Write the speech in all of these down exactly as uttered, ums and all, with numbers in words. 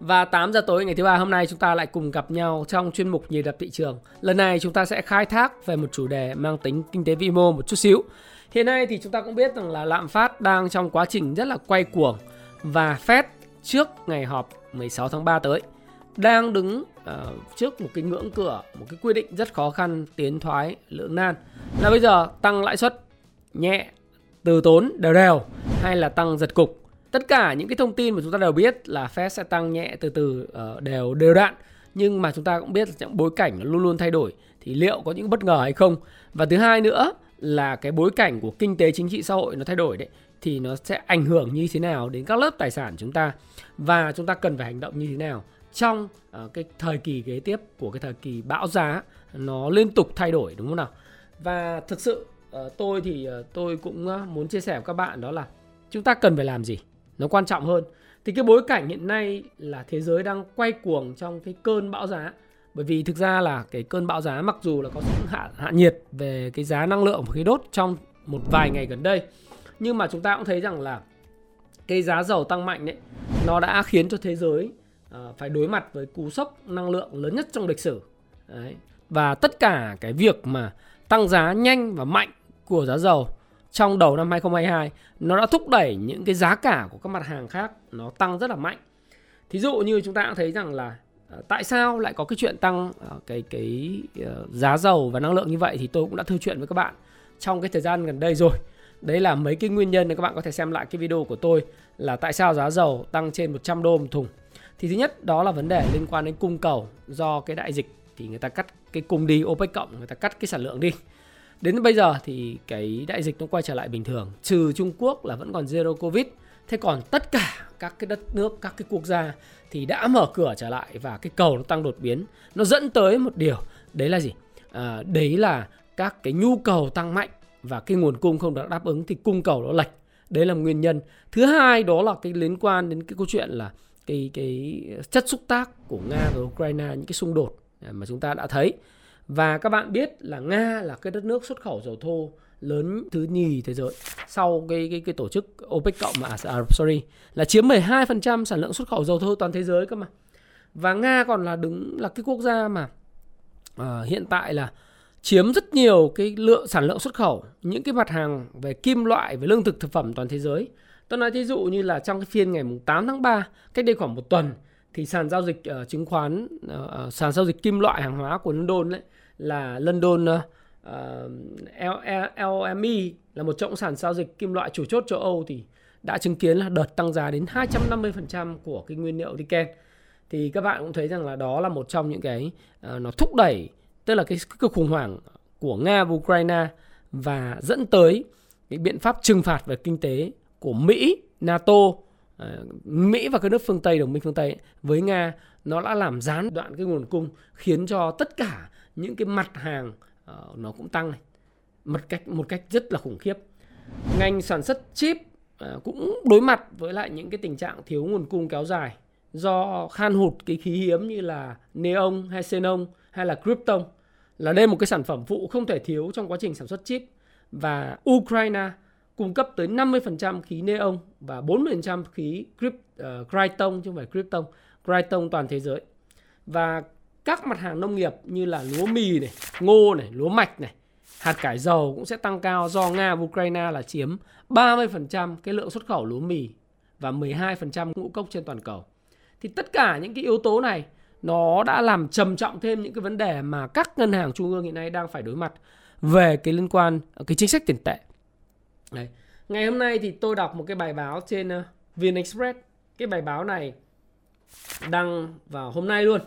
Và tám giờ tối ngày thứ ba hôm nay chúng ta lại cùng gặp nhau trong chuyên mục Nhịp đập thị trường. Lần này chúng ta sẽ khai thác về một chủ đề mang tính kinh tế vĩ mô một chút xíu. Hiện nay thì chúng ta cũng biết rằng là lạm phát đang trong quá trình rất là quay cuồng. Và Fed trước ngày họp mười sáu tháng ba tới đang đứng uh, trước một cái ngưỡng cửa, một cái quy định rất khó khăn tiến thoái lưỡng nan. Là bây giờ tăng lãi suất nhẹ, từ tốn, đều đều hay là tăng giật cục. Tất cả những cái thông tin mà chúng ta đều biết là Fed sẽ tăng nhẹ từ từ đều đều đặn. Nhưng mà chúng ta cũng biết là những bối cảnh luôn luôn thay đổi. Thì liệu có những bất ngờ hay không? Và thứ hai nữa là cái bối cảnh của kinh tế chính trị xã hội nó thay đổi đấy. Thì nó sẽ ảnh hưởng như thế nào đến các lớp tài sản chúng ta? Và chúng ta cần phải hành động như thế nào trong cái thời kỳ kế tiếp của cái thời kỳ bão giá nó liên tục thay đổi, đúng không nào? Và thực sự tôi thì tôi cũng muốn chia sẻ với các bạn đó là chúng ta cần phải làm gì? Nó quan trọng hơn. Thì cái bối cảnh hiện nay là thế giới đang quay cuồng trong cái cơn bão giá. Bởi vì thực ra là cái cơn bão giá mặc dù là có sự hạ, hạ nhiệt về cái giá năng lượng và khí đốt trong một vài ngày gần đây. Nhưng mà chúng ta cũng thấy rằng là cái giá dầu tăng mạnh đấy, nó đã khiến cho thế giới uh, phải đối mặt với cú sốc năng lượng lớn nhất trong lịch sử. Đấy. Và tất cả cái việc mà tăng giá nhanh và mạnh của giá dầu trong đầu năm hai không hai hai nó đã thúc đẩy những cái giá cả của các mặt hàng khác nó tăng rất là mạnh. Thí dụ như chúng ta cũng thấy rằng là tại sao lại có cái chuyện tăng cái cái giá dầu và năng lượng như vậy thì tôi cũng đã thư chuyện với các bạn trong cái thời gian gần đây rồi. Đấy là mấy cái nguyên nhân này, các bạn có thể xem lại cái video của tôi là tại sao giá dầu tăng trên một trăm đô một thùng. Thì thứ nhất đó là vấn đề liên quan đến cung cầu do cái đại dịch thì người ta cắt cái cung đi, OPEC cộng người ta cắt cái sản lượng đi. Đến bây giờ thì cái đại dịch nó quay trở lại bình thường, trừ Trung Quốc là vẫn còn zero Covid. Thế còn tất cả các cái đất nước, các cái quốc gia thì đã mở cửa trở lại và cái cầu nó tăng đột biến. Nó dẫn tới một điều, đấy là gì? À, đấy là các cái nhu cầu tăng mạnh và cái nguồn cung không được đáp ứng thì cung cầu nó lệch. Đấy là nguyên nhân. Thứ hai đó là cái liên quan đến cái câu chuyện là cái, cái chất xúc tác của Nga và Ukraine, những cái xung đột mà chúng ta đã thấy. Và các bạn biết là Nga là cái đất nước xuất khẩu dầu thô lớn thứ nhì thế giới sau cái, cái, cái tổ chức OPEC cộng mà à, sorry, là chiếm mười hai phần trăm sản lượng xuất khẩu dầu thô toàn thế giới cơ mà. Và Nga còn là đứng là cái quốc gia mà uh, hiện tại là chiếm rất nhiều cái lượng sản lượng xuất khẩu những cái mặt hàng về kim loại, về lương thực, thực phẩm toàn thế giới. Tôi nói thí dụ như là trong cái phiên ngày tám tháng ba, cách đây khoảng một tuần thì sàn giao dịch uh, chứng khoán, uh, sàn giao dịch kim loại hàng hóa của London đấy, là London uh, lờ em i là một trong sàn giao dịch kim loại chủ chốt châu Âu thì đã chứng kiến là đợt tăng giá đến hai trăm năm mươi phần trăm của cái nguyên liệu niken. Thì các bạn cũng thấy rằng là đó là một trong những cái uh, nó thúc đẩy, tức là cái cuộc khủng hoảng của Nga và Ukraine và dẫn tới cái biện pháp trừng phạt về kinh tế của Mỹ, NATO, Mỹ và các nước phương Tây, đồng minh phương Tây với Nga, nó đã làm gián đoạn cái nguồn cung, khiến cho tất cả những cái mặt hàng uh, nó cũng tăng này. Một cách, một cách rất là khủng khiếp. Ngành sản xuất chip uh, cũng đối mặt với lại những cái tình trạng thiếu nguồn cung kéo dài do khan hụt cái khí hiếm như là neon hay xenon hay là krypton, là đây một cái sản phẩm phụ không thể thiếu trong quá trình sản xuất chip. Và Ukraine cung cấp tới năm mươi phần trăm khí neon và bốn mươi phần trăm khí krypton, chứ không phải krypton, krypton toàn thế giới. Và các mặt hàng nông nghiệp như là lúa mì này, ngô này, lúa mạch này, hạt cải dầu cũng sẽ tăng cao do Nga và Ukraine là chiếm ba mươi phần trăm cái lượng xuất khẩu lúa mì và mười hai phần trăm ngũ cốc trên toàn cầu. Thì tất cả những cái yếu tố này nó đã làm trầm trọng thêm những cái vấn đề mà các ngân hàng trung ương hiện nay đang phải đối mặt về cái liên quan cái chính sách tiền tệ. Đấy. Ngày hôm nay thì tôi đọc một cái bài báo trên uh, VnExpress. Cái bài báo này đăng vào hôm nay luôn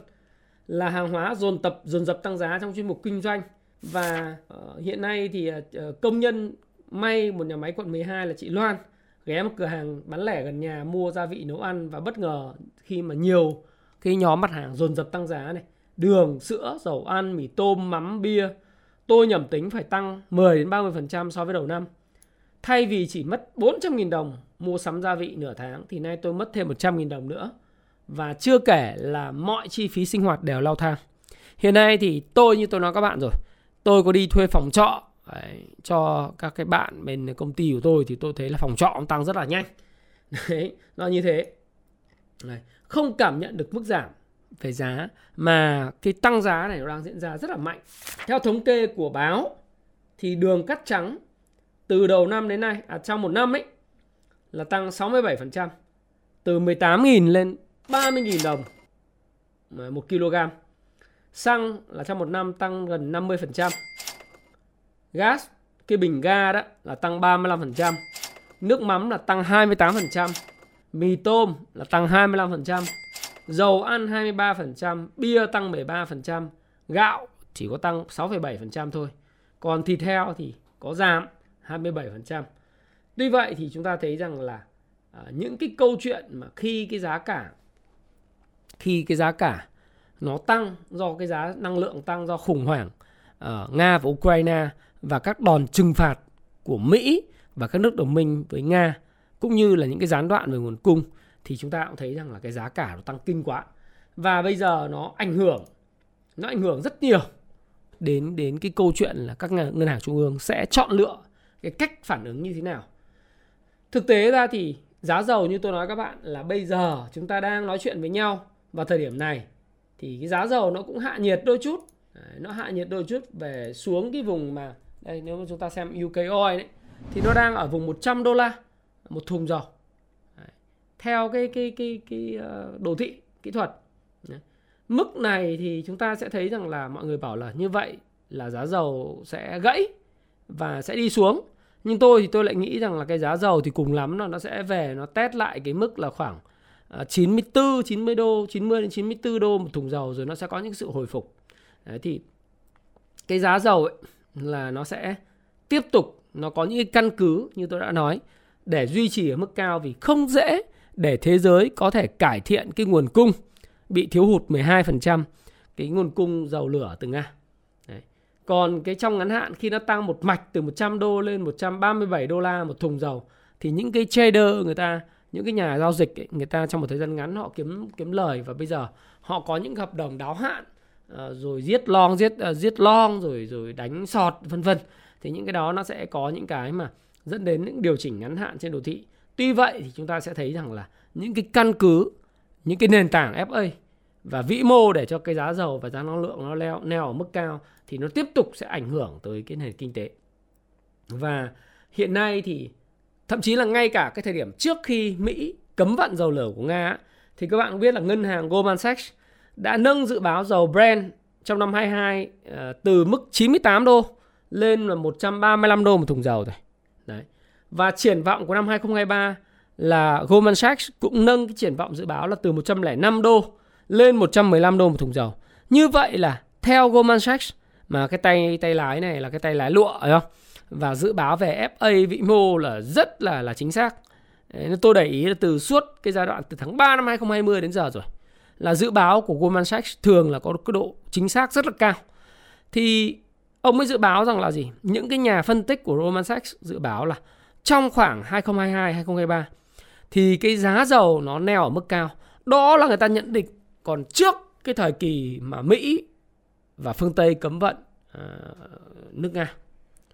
là hàng hóa dồn tập dồn dập tăng giá trong chuyên mục kinh doanh. Và uh, hiện nay thì uh, công nhân may một nhà máy quận mười hai là chị Loan ghé một cửa hàng bán lẻ gần nhà mua gia vị nấu ăn và bất ngờ khi mà nhiều cái nhóm mặt hàng dồn dập tăng giá này, đường, sữa, dầu ăn, mì tôm, mắm, bia, tôi nhầm tính phải tăng mười đến ba mươi phần trăm so với đầu năm. Thay vì chỉ mất bốn trăm nghìn đồng mua sắm gia vị nửa tháng thì nay tôi mất thêm một trăm nghìn đồng nữa. Và chưa kể là mọi chi phí sinh hoạt đều leo thang. Hiện nay thì tôi như tôi nói các bạn rồi, tôi có đi thuê phòng trọ đấy, cho các cái bạn bên công ty của tôi thì tôi thấy là phòng trọ tăng rất là nhanh. Đấy, nó như thế. Đấy, không cảm nhận được mức giảm về giá mà cái tăng giá này nó đang diễn ra rất là mạnh. Theo thống kê của báo thì đường cắt trắng từ đầu năm đến nay, à, trong một năm ấy là tăng sáu mươi bảy phần trăm, từ mười tám nghìn lên ba mươi nghìn đồng một kg. Xăng là trong một năm tăng gần năm mươi phần trăm. Gas, cái bình ga đó là tăng ba mươi lăm phần trăm. Nước mắm là tăng hai mươi tám phần trăm. Mì tôm là tăng hai mươi lăm phần trăm. Dầu ăn hai mươi ba phần trăm. Bia tăng mười ba phần trăm. Gạo chỉ có tăng sáu phẩy bảy phần trăm thôi. Còn thịt heo thì có giảm hai mươi bảy phần trăm. Tuy vậy thì chúng ta thấy rằng là à, những cái câu chuyện mà khi cái giá cả Khi cái giá cả nó tăng do cái giá năng lượng tăng do khủng hoảng ở Nga và Ukraine và các đòn trừng phạt của Mỹ và các nước đồng minh với Nga, cũng như là những cái gián đoạn về nguồn cung, thì chúng ta cũng thấy rằng là cái giá cả nó tăng kinh quá. Và bây giờ nó ảnh hưởng Nó ảnh hưởng rất nhiều Đến, đến cái câu chuyện là các ngân hàng trung ương sẽ chọn lựa cái cách phản ứng như thế nào. Thực tế ra thì giá dầu như tôi nói các bạn là bây giờ chúng ta đang nói chuyện với nhau vào thời điểm này thì cái giá dầu nó cũng hạ nhiệt đôi chút. Đấy, nó hạ nhiệt đôi chút về xuống cái vùng mà đây, nếu mà chúng ta xem u ca Oil đấy, thì nó đang ở vùng một trăm đô la một thùng dầu. Đấy, theo cái, cái, cái, cái đồ thị kỹ thuật. Đấy, mức này thì chúng ta sẽ thấy rằng là mọi người bảo là như vậy là giá dầu sẽ gãy và sẽ đi xuống. Nhưng tôi thì tôi lại nghĩ rằng là cái giá dầu thì cùng lắm là nó sẽ về, nó test lại cái mức là khoảng chín mươi bốn, chín mươi đô, chín mươi đến chín mươi tư đô một thùng dầu rồi nó sẽ có những sự hồi phục. Đấy, thì cái giá dầu ấy là nó sẽ tiếp tục, nó có những cái căn cứ như tôi đã nói để duy trì ở mức cao, vì không dễ để thế giới có thể cải thiện cái nguồn cung bị thiếu hụt mười hai phần trăm cái nguồn cung dầu lửa từ Nga. Đấy. Còn cái trong ngắn hạn khi nó tăng một mạch từ một trăm đô lên một trăm ba mươi bảy đô la một thùng dầu thì những cái trader người ta, những cái nhà giao dịch ấy, người ta trong một thời gian ngắn họ kiếm kiếm lời, và bây giờ họ có những hợp đồng đáo hạn rồi giết long giết giết long rồi rồi đánh sọt vân vân. Thì những cái đó nó sẽ có những cái mà dẫn đến những điều chỉnh ngắn hạn trên đồ thị. Tuy vậy thì chúng ta sẽ thấy rằng là những cái căn cứ, những cái nền tảng ép a và vĩ mô để cho cái giá dầu và giá năng lượng nó leo neo ở mức cao thì nó tiếp tục sẽ ảnh hưởng tới cái nền kinh tế. Và hiện nay thì thậm chí là ngay cả cái thời điểm trước khi Mỹ cấm vận dầu lửa của Nga thì các bạn cũng biết là ngân hàng Goldman Sachs đã nâng dự báo dầu Brent trong năm hai mươi hai từ mức chín mươi tám đô lên là một trăm ba mươi lăm đô một thùng dầu rồi. Đấy. Và triển vọng của năm hai không hai ba là Goldman Sachs cũng nâng cái triển vọng dự báo là từ một trăm lẻ năm đô lên một trăm mười lăm đô một thùng dầu. Như vậy là theo Goldman Sachs, mà cái tay tay lái này là cái tay lái lụa phải không? Và dự báo về ép a vĩ mô là rất là là chính xác. Đấy, tôi để ý là từ suốt cái giai đoạn từ tháng ba năm hai không hai không đến giờ rồi, là dự báo của Goldman Sachs thường là có cái độ chính xác rất là cao. Thì ông mới dự báo rằng là gì? Những cái nhà phân tích của Goldman Sachs dự báo là trong khoảng hai không hai hai đến hai không hai ba thì cái giá dầu nó neo ở mức cao. Đó là người ta nhận định còn trước cái thời kỳ mà Mỹ và phương Tây cấm vận à, nước Nga,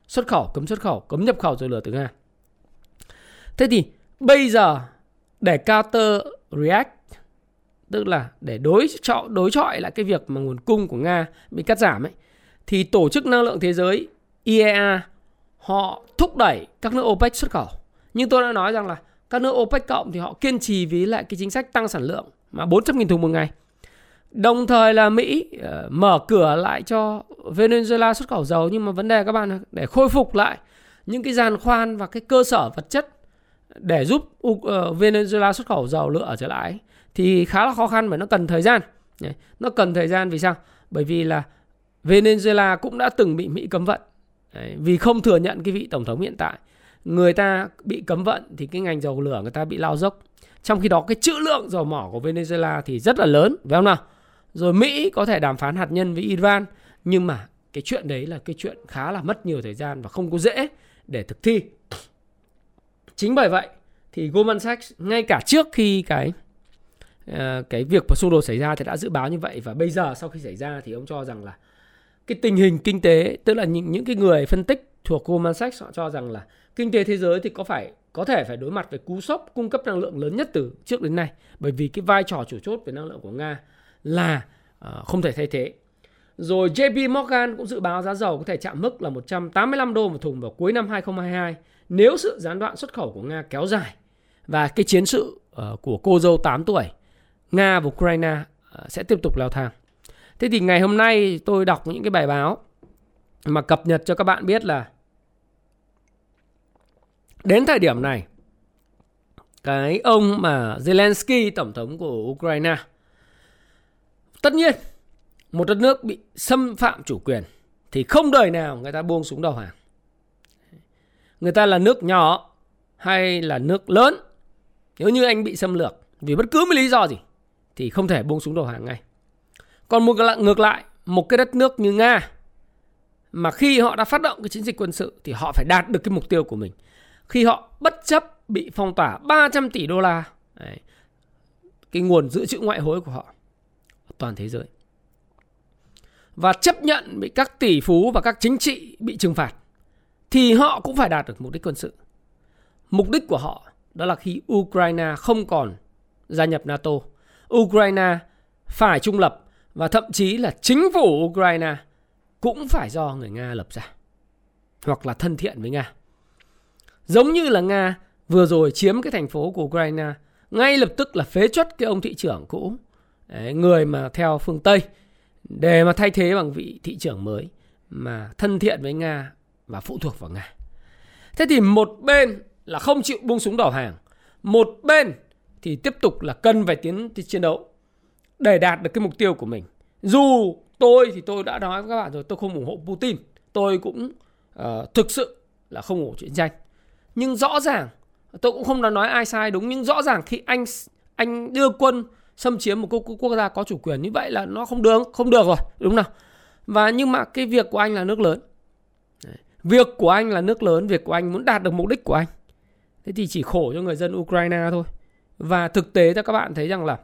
xuất khẩu, cấm xuất khẩu, cấm nhập khẩu dầu lửa từ Nga. Thế thì bây giờ để counter react, tức là để đối chọi, đối chọi lại cái việc mà nguồn cung của Nga bị cắt giảm ấy, thì Tổ chức Năng lượng Thế giới i e a họ thúc đẩy các nước OPEC xuất khẩu. Nhưng tôi đã nói rằng là các nước OPEC cộng thì họ kiên trì với lại cái chính sách tăng sản lượng mà bốn trăm nghìn thùng một ngày. Đồng thời là Mỹ uh, mở cửa lại cho Venezuela xuất khẩu dầu. Nhưng mà vấn đề các bạn là để khôi phục lại những cái giàn khoan và cái cơ sở vật chất để giúp uh, Venezuela xuất khẩu dầu lửa trở lại ấy, thì khá là khó khăn, bởi nó cần thời gian. Nó cần thời gian vì sao? Bởi vì là Venezuela cũng đã từng bị Mỹ cấm vận. Đấy, vì không thừa nhận cái vị tổng thống hiện tại, người ta bị cấm vận thì cái ngành dầu lửa người ta bị lao dốc. Trong khi đó cái trữ lượng dầu mỏ của Venezuela thì rất là lớn, phải không nào? Rồi Mỹ có thể đàm phán hạt nhân với Iran, nhưng mà cái chuyện đấy là cái chuyện khá là mất nhiều thời gian và không có dễ để thực thi. Chính bởi vậy thì Goldman Sachs ngay cả trước khi cái cái việc xung đột xảy ra thì đã dự báo như vậy, và bây giờ sau khi xảy ra thì ông cho rằng là cái tình hình kinh tế, tức là những những cái người phân tích thuộc Goldman Sachs họ cho rằng là kinh tế thế giới thì có phải có thể phải đối mặt với cú sốc cung cấp năng lượng lớn nhất từ trước đến nay, bởi vì cái vai trò chủ chốt về năng lượng của Nga là uh, không thể thay thế. Rồi J P Morgan cũng dự báo giá dầu có thể chạm mức là một trăm tám mươi lăm đô một thùng vào cuối năm hai không hai hai nếu sự gián đoạn xuất khẩu của Nga kéo dài và cái chiến sự uh, của cô dâu tám tuổi Nga và Ukraine uh, sẽ tiếp tục leo thang. Thế thì ngày hôm nay tôi đọc những cái bài báo mà cập nhật cho các bạn biết là đến thời điểm này, cái ông mà Zelensky, tổng thống của Ukraine, tất nhiên một đất nước bị xâm phạm chủ quyền thì không đời nào người ta buông súng đầu hàng. Người ta là nước nhỏ hay là nước lớn, nếu như anh bị xâm lược vì bất cứ một lý do gì thì không thể buông súng đầu hàng ngay. Còn một ngược lại, một cái đất nước như Nga mà khi họ đã phát động cái chiến dịch quân sự thì họ phải đạt được cái mục tiêu của mình. Khi họ bất chấp bị phong tỏa ba trăm tỷ đô la, đấy, cái nguồn dự trữ ngoại hối của họ toàn thế giới, và chấp nhận bị các tỷ phú và các chính trị bị trừng phạt, thì họ cũng phải đạt được mục đích quân sự. Mục đích của họ đó là khi Ukraine không còn gia nhập NATO, Ukraine phải trung lập, và thậm chí là chính phủ Ukraine cũng phải do người Nga lập ra hoặc là thân thiện với Nga. Giống như là Nga vừa rồi chiếm cái thành phố của Ukraine, ngay lập tức là phế truất cái ông thị trưởng cũ, đấy, người mà theo phương Tây, để mà thay thế bằng vị thị trưởng mới mà thân thiện với Nga và phụ thuộc vào Nga. Thế thì một bên là không chịu buông súng đầu hàng, một bên thì tiếp tục là cần phải tiến chiến đấu để đạt được cái mục tiêu của mình. Dù tôi thì tôi đã nói với các bạn rồi, tôi không ủng hộ Putin, tôi cũng uh, thực sự là không ủng hộ chiến tranh. Nhưng rõ ràng, tôi cũng không nói ai sai đúng, nhưng rõ ràng khi anh anh đưa quân xâm chiếm một quốc gia có chủ quyền như vậy là nó không được, không được rồi, đúng không? Và nhưng mà cái việc của anh là nước lớn. Việc của anh là nước lớn, việc của anh muốn đạt được mục đích của anh. Thế thì chỉ khổ cho người dân Ukraine thôi. Và thực tế các bạn thấy rằng là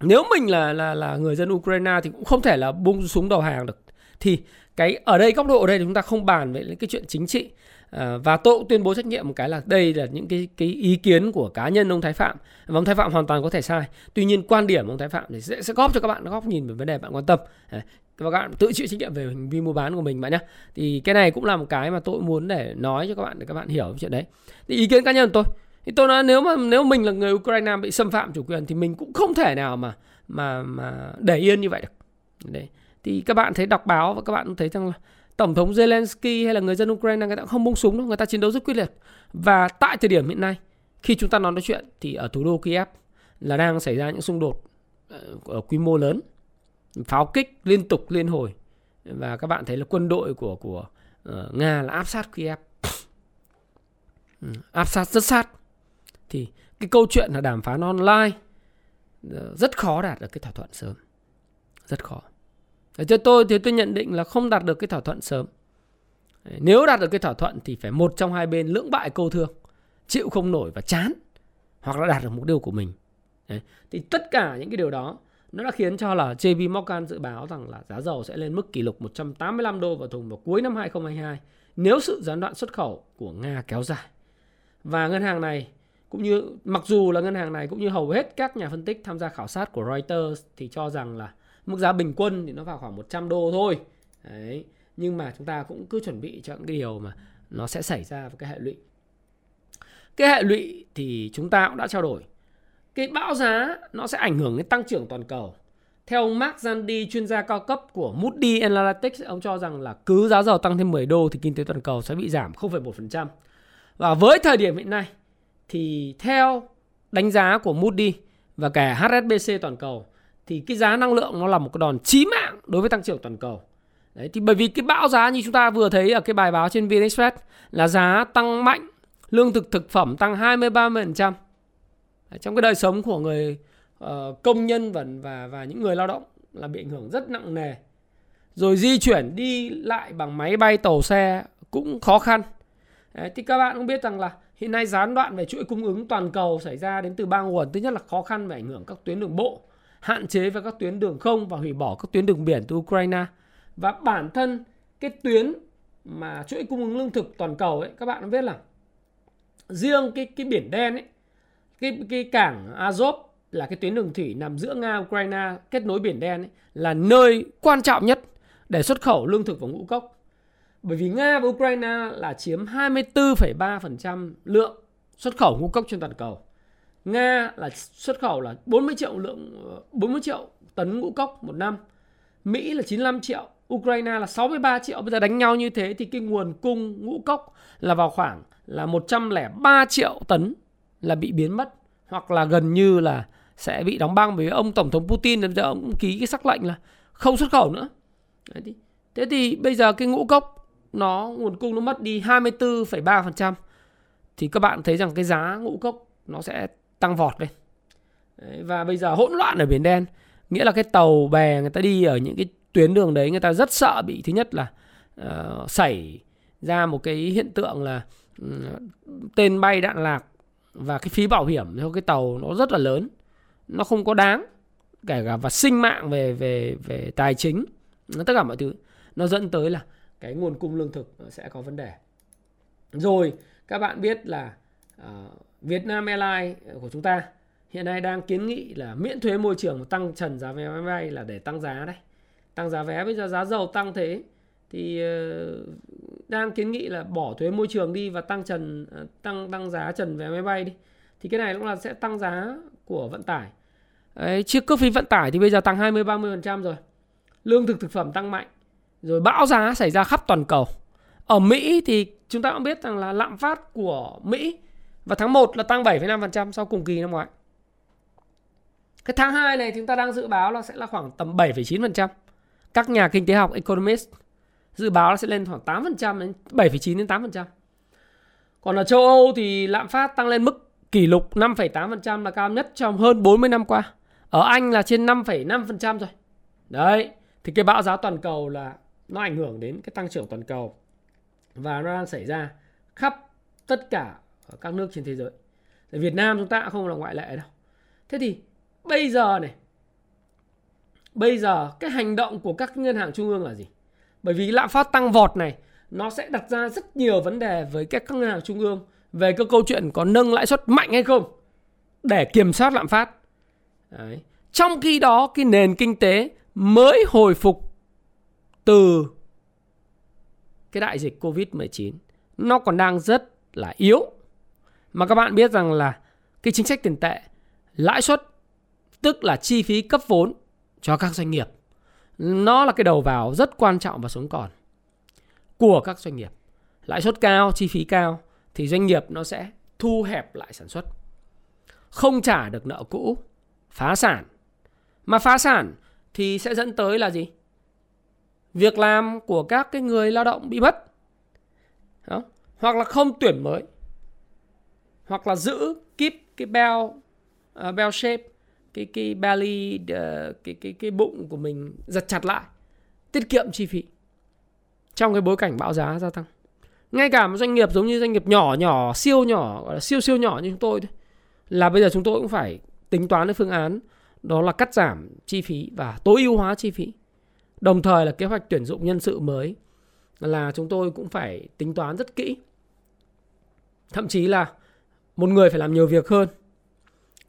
nếu mình là là là người dân Ukraine thì cũng không thể là buông súng đầu hàng được. Thì cái ở đây, góc độ ở đây chúng ta không bàn về cái chuyện chính trị. À, và tôi cũng tuyên bố trách nhiệm một cái là đây là những cái, cái ý kiến của cá nhân ông Thái Phạm, và ông Thái Phạm hoàn toàn có thể sai. Tuy nhiên quan điểm ông Thái Phạm thì sẽ, sẽ góp cho các bạn góp nhìn về vấn đề bạn quan tâm, và các bạn tự chịu trách nhiệm về hành vi mua bán của mình bạn nhé. Thì cái này cũng là một cái mà tôi muốn để nói cho các bạn để các bạn hiểu chuyện đấy. Thì ý kiến cá nhân của tôi thì tôi nói nếu mà nếu mình là người Ukraine bị xâm phạm chủ quyền thì mình cũng không thể nào mà mà mà để yên như vậy được. Đấy. Thì các bạn thấy đọc báo và các bạn thấy rằng là Tổng thống Zelensky hay là người dân Ukraine người ta không buông súng đâu, người ta chiến đấu rất quyết liệt. Và tại thời điểm hiện nay, khi chúng ta nói nói chuyện thì ở thủ đô Kiev là đang xảy ra những xung đột ở quy mô lớn, pháo kích liên tục liên hồi, và các bạn thấy là quân đội của của uh, Nga là áp sát Kiev, ừ, áp sát rất sát. Thì cái câu chuyện là đàm phán online rất khó đạt được cái thỏa thuận sớm, rất khó. Cho tôi thì tôi nhận định là không đạt được cái thỏa thuận sớm. Nếu đạt được cái thỏa thuận thì phải một trong hai bên lưỡng bại câu thương, chịu không nổi và chán, hoặc là đạt được mục tiêu của mình. Đấy. Thì tất cả những cái điều đó nó đã khiến cho là J P Morgan dự báo rằng là giá dầu sẽ lên mức kỷ lục một trăm tám mươi lăm đô vào thùng vào cuối năm hai không hai hai nếu sự gián đoạn xuất khẩu của Nga kéo dài. Và ngân hàng này cũng như mặc dù là ngân hàng này cũng như hầu hết các nhà phân tích tham gia khảo sát của Reuters thì cho rằng là mức giá bình quân thì nó vào khoảng một trăm đô thôi. Đấy. Nhưng mà chúng ta cũng cứ chuẩn bị cho những cái điều mà nó sẽ xảy ra với cái hệ lụy. Cái hệ lụy thì chúng ta cũng đã trao đổi. Cái bão giá nó sẽ ảnh hưởng đến tăng trưởng toàn cầu. Theo ông Mark Zandi, chuyên gia cao cấp của Moody's Analytics, ông cho rằng là cứ giá dầu tăng thêm mười đô thì kinh tế toàn cầu sẽ bị giảm không phẩy một phần trăm. Và với thời điểm hiện nay thì theo đánh giá của Moody và cả H S B C toàn cầu thì cái giá năng lượng nó là một cái đòn chí mạng đối với tăng trưởng toàn cầu. Đấy, thì bởi vì cái bão giá như chúng ta vừa thấy ở cái bài báo trên VnExpress là giá tăng mạnh, lương thực thực phẩm tăng hai mươi ba phần trăm. Trong cái đời sống của người uh, công nhân và, và, và những người lao động là bị ảnh hưởng rất nặng nề. rồi di chuyển đi lại bằng máy bay, tàu xe cũng khó khăn. Đấy, thì các bạn cũng biết rằng là hiện nay gián đoạn về chuỗi cung ứng toàn cầu xảy ra đến từ ba nguồn. Thứ nhất là khó khăn về ảnh hưởng các tuyến đường bộ, hạn chế về các tuyến đường không và hủy bỏ các tuyến đường biển từ Ukraine. Và bản thân cái tuyến mà chuỗi cung ứng lương thực toàn cầu ấy, các bạn biết là riêng cái, cái biển đen ấy, cái, cái cảng Azov là cái tuyến đường thủy nằm giữa Nga, Ukraine kết nối biển đen ấy, là nơi quan trọng nhất để xuất khẩu lương thực và ngũ cốc. Bởi vì Nga và Ukraine là chiếm hai mươi tư phẩy ba phần trăm lượng xuất khẩu ngũ cốc trên toàn cầu. Nga là xuất khẩu là bốn mươi triệu lượng bốn mươi triệu tấn ngũ cốc một năm. Mỹ là chín mươi lăm triệu, Ukraine là sáu mươi ba triệu. Bây giờ đánh nhau như thế thì cái nguồn cung ngũ cốc là vào khoảng là một trăm lẻ ba triệu tấn là bị biến mất hoặc là gần như là sẽ bị đóng băng, bởi vì ông tổng thống Putin bây giờ ông cũng ký cái sắc lệnh là không xuất khẩu nữa. Đấy thì, thế thì bây giờ cái ngũ cốc nó nguồn cung nó mất đi hai mươi tư phẩy ba phần trăm thì các bạn thấy rằng cái giá ngũ cốc nó sẽ tăng vọt lên. Đấy, và bây giờ hỗn loạn ở Biển Đen, nghĩa là cái tàu bè người ta đi ở những cái tuyến đường đấy người ta rất sợ bị, thứ nhất là uh, xảy ra một cái hiện tượng là uh, tên bay đạn lạc, và cái phí bảo hiểm theo cái tàu nó rất là lớn, nó không có đáng, kể cả và sinh mạng về về về tài chính, tất cả mọi thứ nó dẫn tới là cái nguồn cung lương thực sẽ có vấn đề. Rồi các bạn biết là uh, Việt Nam Airlines của chúng ta hiện nay đang kiến nghị là miễn thuế môi trường và tăng trần giá vé máy bay là để tăng giá đấy. Tăng giá vé, bây giờ giá dầu tăng thế thì đang kiến nghị là bỏ thuế môi trường đi và tăng trần tăng tăng giá trần vé máy bay đi. Thì cái này cũng là sẽ tăng giá của vận tải. Đấy, chiếc cước phí vận tải thì bây giờ tăng hai mươi đến ba mươi phần trăm rồi. Lương thực thực phẩm tăng mạnh. Rồi bão giá xảy ra khắp toàn cầu. Ở Mỹ thì chúng ta cũng biết rằng là lạm phát của Mỹ và tháng một là tăng bảy phẩy năm phần trăm so cùng kỳ năm ngoái. Cái tháng hai này chúng ta đang dự báo là sẽ là khoảng tầm bảy phẩy chín phần trăm. Các nhà kinh tế học economist dự báo là sẽ lên khoảng tám phần trăm đến bảy phẩy chín đến tám phần trăm. Còn ở châu Âu thì lạm phát tăng lên mức kỷ lục năm phẩy tám phần trăm là cao nhất trong hơn bốn mươi năm qua. Ở Anh là trên năm phẩy năm phần trăm rồi. Đấy, thì cái bão giá toàn cầu là nó ảnh hưởng đến cái tăng trưởng toàn cầu và nó đang xảy ra khắp tất cả ở các nước trên thế giới. Ở Việt Nam chúng ta không là ngoại lệ đâu. Thế thì bây giờ này, bây giờ cái hành động của các ngân hàng trung ương là gì? Bởi vì lạm phát tăng vọt này nó sẽ đặt ra rất nhiều vấn đề với các ngân hàng trung ương về cái câu chuyện có nâng lãi suất mạnh hay không để kiểm soát lạm phát. Đấy. Trong khi đó cái nền kinh tế mới hồi phục từ cái đại dịch covid mười chín nó còn đang rất là yếu. Mà các bạn biết rằng là cái chính sách tiền tệ, lãi suất tức là chi phí cấp vốn cho các doanh nghiệp, nó là cái đầu vào rất quan trọng và sống còn của các doanh nghiệp. Lãi suất cao, chi phí cao thì doanh nghiệp nó sẽ thu hẹp lại sản xuất, không trả được nợ cũ, phá sản. Mà phá sản thì sẽ dẫn tới là gì? Việc làm của các cái người lao động bị mất. Đó. Hoặc là không tuyển mới, hoặc là giữ keep cái bell, uh, bell shape, cái cái belly, uh, cái cái cái bụng của mình giật chặt lại, tiết kiệm chi phí trong cái bối cảnh bão giá gia tăng. Ngay cả một doanh nghiệp giống như doanh nghiệp nhỏ nhỏ, siêu nhỏ, gọi là siêu siêu nhỏ như chúng tôi thôi, là bây giờ chúng tôi cũng phải tính toán cái phương án đó là cắt giảm chi phí và tối ưu hóa chi phí, đồng thời là kế hoạch tuyển dụng nhân sự mới là chúng tôi cũng phải tính toán rất kỹ. Thậm chí là một người phải làm nhiều việc hơn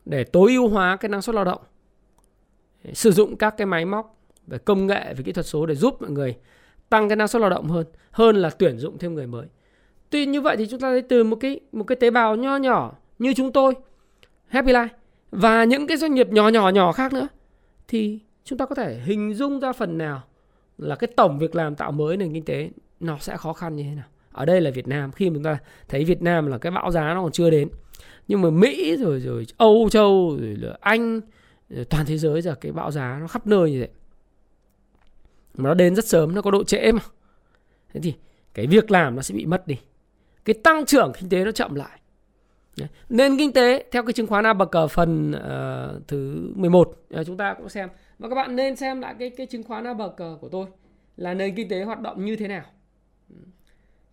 để tối ưu hóa cái năng suất lao động, sử dụng các cái máy móc về công nghệ, về kỹ thuật số để giúp mọi người tăng cái năng suất lao động hơn, hơn là tuyển dụng thêm người mới. Tuy như vậy thì chúng ta thấy từ một cái, một cái tế bào nho nhỏ như chúng tôi, Happy Life, và những cái doanh nghiệp nhỏ nhỏ nhỏ khác nữa, thì chúng ta có thể hình dung ra phần nào là cái tổng việc làm tạo mới nền kinh tế nó sẽ khó khăn như thế nào. Ở đây là Việt Nam, khi mà chúng ta thấy Việt Nam là cái bão giá nó còn chưa đến, nhưng mà Mỹ rồi rồi Âu Châu rồi là Anh, rồi toàn thế giới giờ cái bão giá nó khắp nơi như vậy, mà nó đến rất sớm, nó có độ trễ mà. Thế thì cái việc làm nó sẽ bị mất đi, cái tăng trưởng kinh tế nó chậm lại. Đấy. Nên kinh tế theo cái chứng khoán a bê xê phần uh, thứ mười một uh, chúng ta cũng xem, và các bạn nên xem lại cái, cái chứng khoán a bê xê của tôi là nền kinh tế hoạt động như thế nào.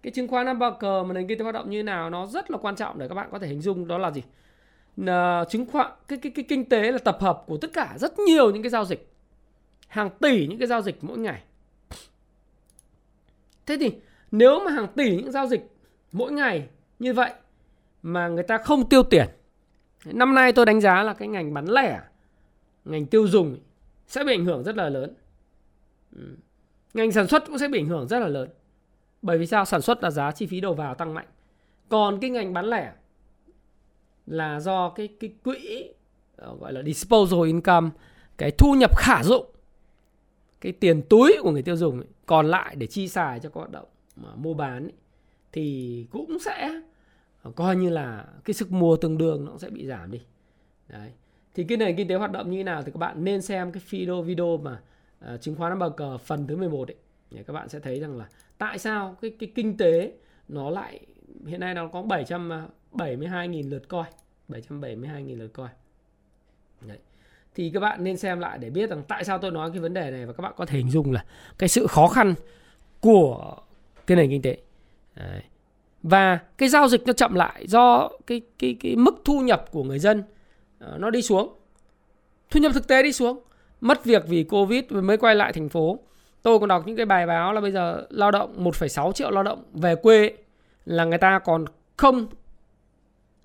Cái chứng khoán hamburger mà nền kinh tế hoạt động như thế nào nó rất là quan trọng để các bạn có thể hình dung đó là gì. Là chứng khoán, cái, cái, cái kinh tế là tập hợp của tất cả rất nhiều những cái giao dịch, hàng tỷ những cái giao dịch mỗi ngày. Thế thì nếu mà hàng tỷ những giao dịch mỗi ngày như vậy mà người ta không tiêu tiền, năm nay tôi đánh giá là cái ngành bán lẻ, ngành tiêu dùng sẽ bị ảnh hưởng rất là lớn. Ngành sản xuất cũng sẽ bị ảnh hưởng rất là lớn. Bởi vì sao? Sản xuất là giá chi phí đầu vào tăng mạnh. Còn cái ngành bán lẻ là do cái, cái quỹ gọi là disposable income, cái thu nhập khả dụng, cái tiền túi của người tiêu dùng ấy, còn lại để chi xài cho các hoạt động mà mua bán ấy, thì cũng sẽ coi như là cái sức mua tương đương nó sẽ bị giảm đi. Đấy. Thì cái nền kinh tế hoạt động như thế nào thì các bạn nên xem cái video, video mà uh, chứng khoán hamburger phần thứ mười một ấy. Để các bạn sẽ thấy rằng là tại sao cái, cái kinh tế nó lại hiện nay nó có bảy trăm bảy mươi hai nghìn lượt coi, bảy trăm bảy mươi hai nghìn lượt coi. Đấy. Thì các bạn nên xem lại để biết rằng tại sao tôi nói cái vấn đề này, và các bạn có thể hình dung là cái sự khó khăn của cái nền kinh tế. Đấy. Và cái giao dịch nó chậm lại do cái, cái, cái mức thu nhập của người dân nó đi xuống, thu nhập thực tế đi xuống, mất việc vì Covid mới quay lại thành phố. Tôi còn đọc những cái bài báo là bây giờ lao động một phẩy sáu triệu lao động về quê là người ta còn không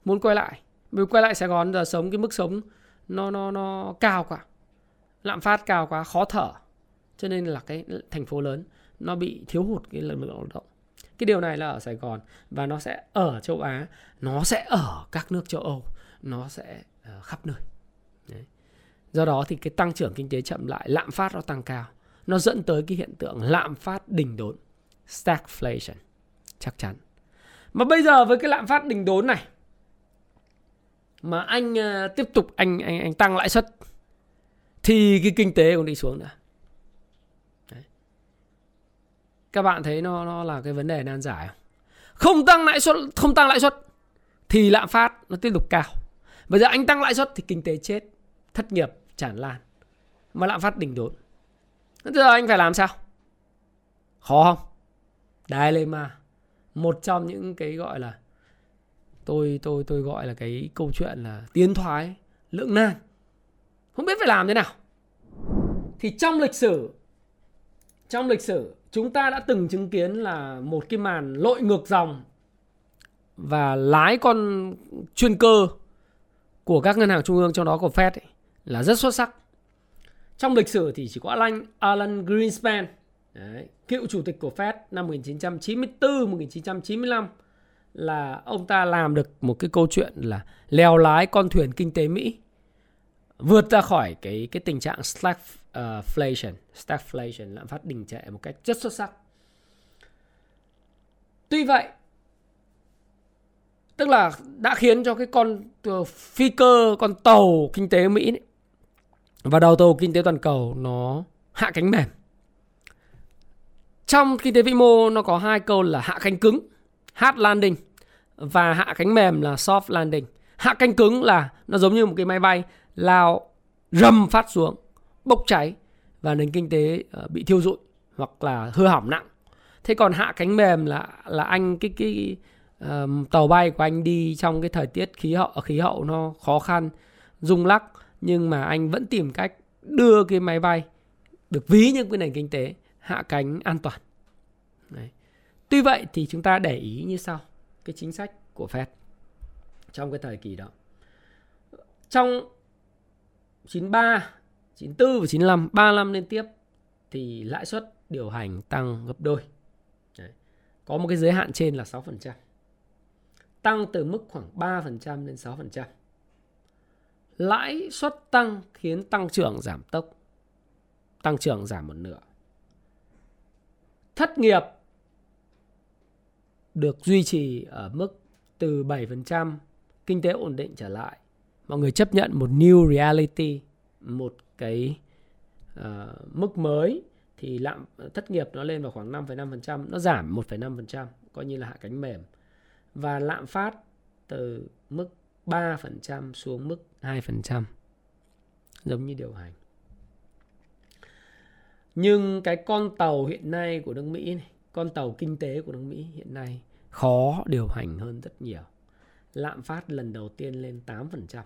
muốn quay lại, vì quay lại Sài Gòn giờ sống cái mức sống nó nó nó cao quá, lạm phát cao quá, khó thở, cho nên là cái thành phố lớn nó bị thiếu hụt cái lực lượng lao động. Cái điều này là ở Sài Gòn, và nó sẽ ở châu Á, nó sẽ ở các nước châu Âu, nó sẽ khắp nơi. Đấy. Do đó thì cái tăng trưởng kinh tế chậm lại, lạm phát nó tăng cao, nó dẫn tới cái hiện tượng lạm phát đỉnh đốn, stagflation, chắc chắn. Mà bây giờ với cái lạm phát đỉnh đốn này mà anh uh, tiếp tục anh, anh, anh tăng lãi suất thì cái kinh tế còn đi xuống nữa. Đấy. Các bạn thấy nó, nó là cái vấn đề nan giải không? Không tăng lãi suất, không tăng lãi suất thì lạm phát nó tiếp tục cao. Bây giờ anh tăng lãi suất thì kinh tế chết, thất nghiệp tràn lan, mà lạm phát đỉnh đốn. Bây giờ anh phải làm sao? Khó không? Đấy lên mà một trong những cái gọi là tôi tôi tôi gọi là cái câu chuyện là tiến thoái lưỡng nan, không biết phải làm thế nào. Thì trong lịch sử trong lịch sử chúng ta đã từng chứng kiến là một cái màn lội ngược dòng và lái con chuyên cơ của các ngân hàng trung ương, trong đó có Fed ấy, là rất xuất sắc. Trong lịch sử thì chỉ có Alan, Alan Greenspan, đấy, cựu chủ tịch của Fed năm một nghìn chín trăm chín mươi tư đến một nghìn chín trăm chín mươi lăm, là ông ta làm được một cái câu chuyện là lèo lái con thuyền kinh tế Mỹ vượt ra khỏi cái, cái tình trạng stagflation, stagflation, lạm phát đình trệ một cách rất xuất sắc. Tuy vậy, tức là đã khiến cho cái con phi cơ, con tàu kinh tế Mỹ ấy, và đầu tàu kinh tế toàn cầu nó hạ cánh mềm. Trong kinh tế vĩ mô nó có hai câu là hạ cánh cứng, hard landing, và hạ cánh mềm là soft landing. Hạ cánh cứng là nó giống như một cái máy bay lao rầm phát xuống, bốc cháy và nền kinh tế bị thiêu rụi hoặc là hư hỏng nặng. Thế còn hạ cánh mềm là là anh cái cái Um, tàu bay của anh đi trong cái thời tiết khí hậu khí hậu nó khó khăn, rung lắc, nhưng mà anh vẫn tìm cách đưa cái máy bay, được ví như cái nền kinh tế, hạ cánh an toàn. Đấy. Tuy vậy thì chúng ta để ý như sau cái chính sách của Fed trong cái thời kỳ đó. Trong chín ba, chín tư và chín lăm, ba năm liên tiếp thì lãi suất điều hành tăng gấp đôi. Đấy. Có một cái giới hạn trên là sáu phần trăm, tăng từ mức khoảng ba phần trăm lên sáu phần trăm. Lãi suất tăng khiến tăng trưởng giảm tốc, tăng trưởng giảm một nửa. Thất nghiệp được duy trì ở mức từ bảy phần trăm, kinh tế ổn định trở lại. Mọi người chấp nhận một new reality, một cái uh, mức mới, thì lạm thất nghiệp nó lên vào khoảng năm phẩy năm phần trăm, nó giảm một phẩy năm phần trăm, coi như là hạ cánh mềm. Và lạm phát từ mức ba phần trăm xuống mức hai phần trăm, giống như điều hành. Nhưng cái con tàu hiện nay của nước Mỹ này, con tàu kinh tế của nước Mỹ hiện nay khó điều hành hơn rất nhiều. Lạm phát lần đầu tiên lên tám phần trăm,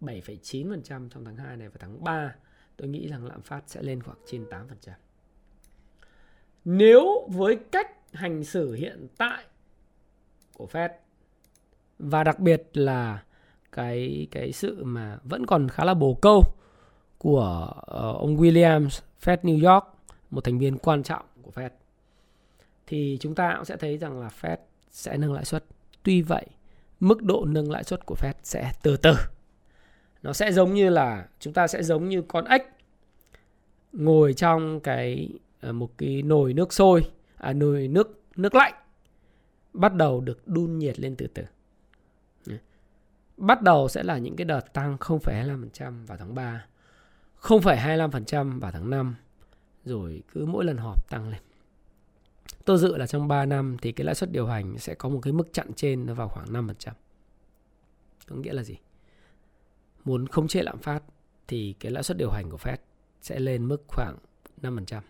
bảy phẩy chín phần trăm trong tháng hai này và tháng ba. Tôi nghĩ rằng lạm phát sẽ lên khoảng trên tám phần trăm. Nếu với cách hành xử hiện tại của Fed và đặc biệt là cái, cái sự mà vẫn còn khá là bồ câu của ông Williams, Fed New York, một thành viên quan trọng của Fed, thì chúng ta cũng sẽ thấy rằng là Fed sẽ nâng lãi suất. Tuy vậy, mức độ nâng lãi suất của Fed sẽ từ từ. Nó sẽ giống như là chúng ta sẽ giống như con ếch ngồi trong cái một cái nồi nước sôi, à, nồi nước nước lạnh, bắt đầu được đun nhiệt lên từ từ. Bắt đầu sẽ là những cái đợt tăng không phẩy hai mươi lăm phần trăm vào tháng ba, không phẩy hai mươi lăm phần trăm vào tháng năm, rồi cứ mỗi lần họp tăng lên. Tôi dự là trong ba năm thì cái lãi suất điều hành sẽ có một cái mức chặn trên nó vào khoảng năm phần trăm. Có nghĩa là gì? Muốn khống chế lạm phát thì cái lãi suất điều hành của Fed sẽ lên mức khoảng năm phần trăm.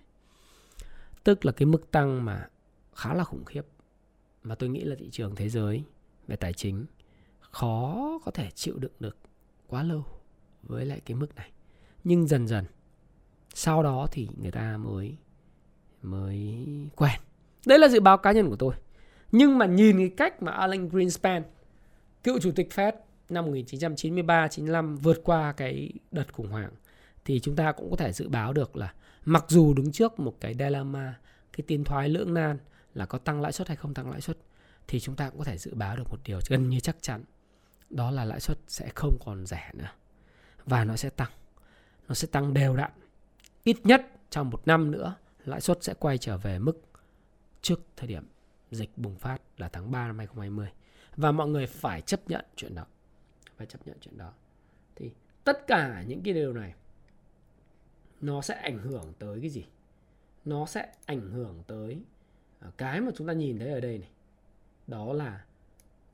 Tức là cái mức tăng mà khá là khủng khiếp, mà tôi nghĩ là thị trường thế giới về tài chính khó có thể chịu đựng được quá lâu với lại cái mức này. Nhưng dần dần sau đó thì người ta mới mới quen. Đấy là dự báo cá nhân của tôi. Nhưng mà nhìn cái cách mà Alan Greenspan, cựu chủ tịch Fed năm một chín chín ba chín lăm vượt qua cái đợt khủng hoảng, thì chúng ta cũng có thể dự báo được là mặc dù đứng trước một cái dilemma, cái tiến thoái lưỡng nan là có tăng lãi suất hay không tăng lãi suất, thì chúng ta cũng có thể dự báo được một điều gần như chắc chắn, đó là lãi suất sẽ không còn rẻ nữa. Và nó sẽ tăng. Nó sẽ tăng đều đặn. Ít nhất trong một năm nữa, lãi suất sẽ quay trở về mức trước thời điểm dịch bùng phát là tháng ba năm hai không hai không. Và mọi người phải chấp nhận chuyện đó. Phải chấp nhận chuyện đó. Thì tất cả những cái điều này nó sẽ ảnh hưởng tới cái gì? Nó sẽ ảnh hưởng tới cái mà chúng ta nhìn thấy ở đây này. Đó là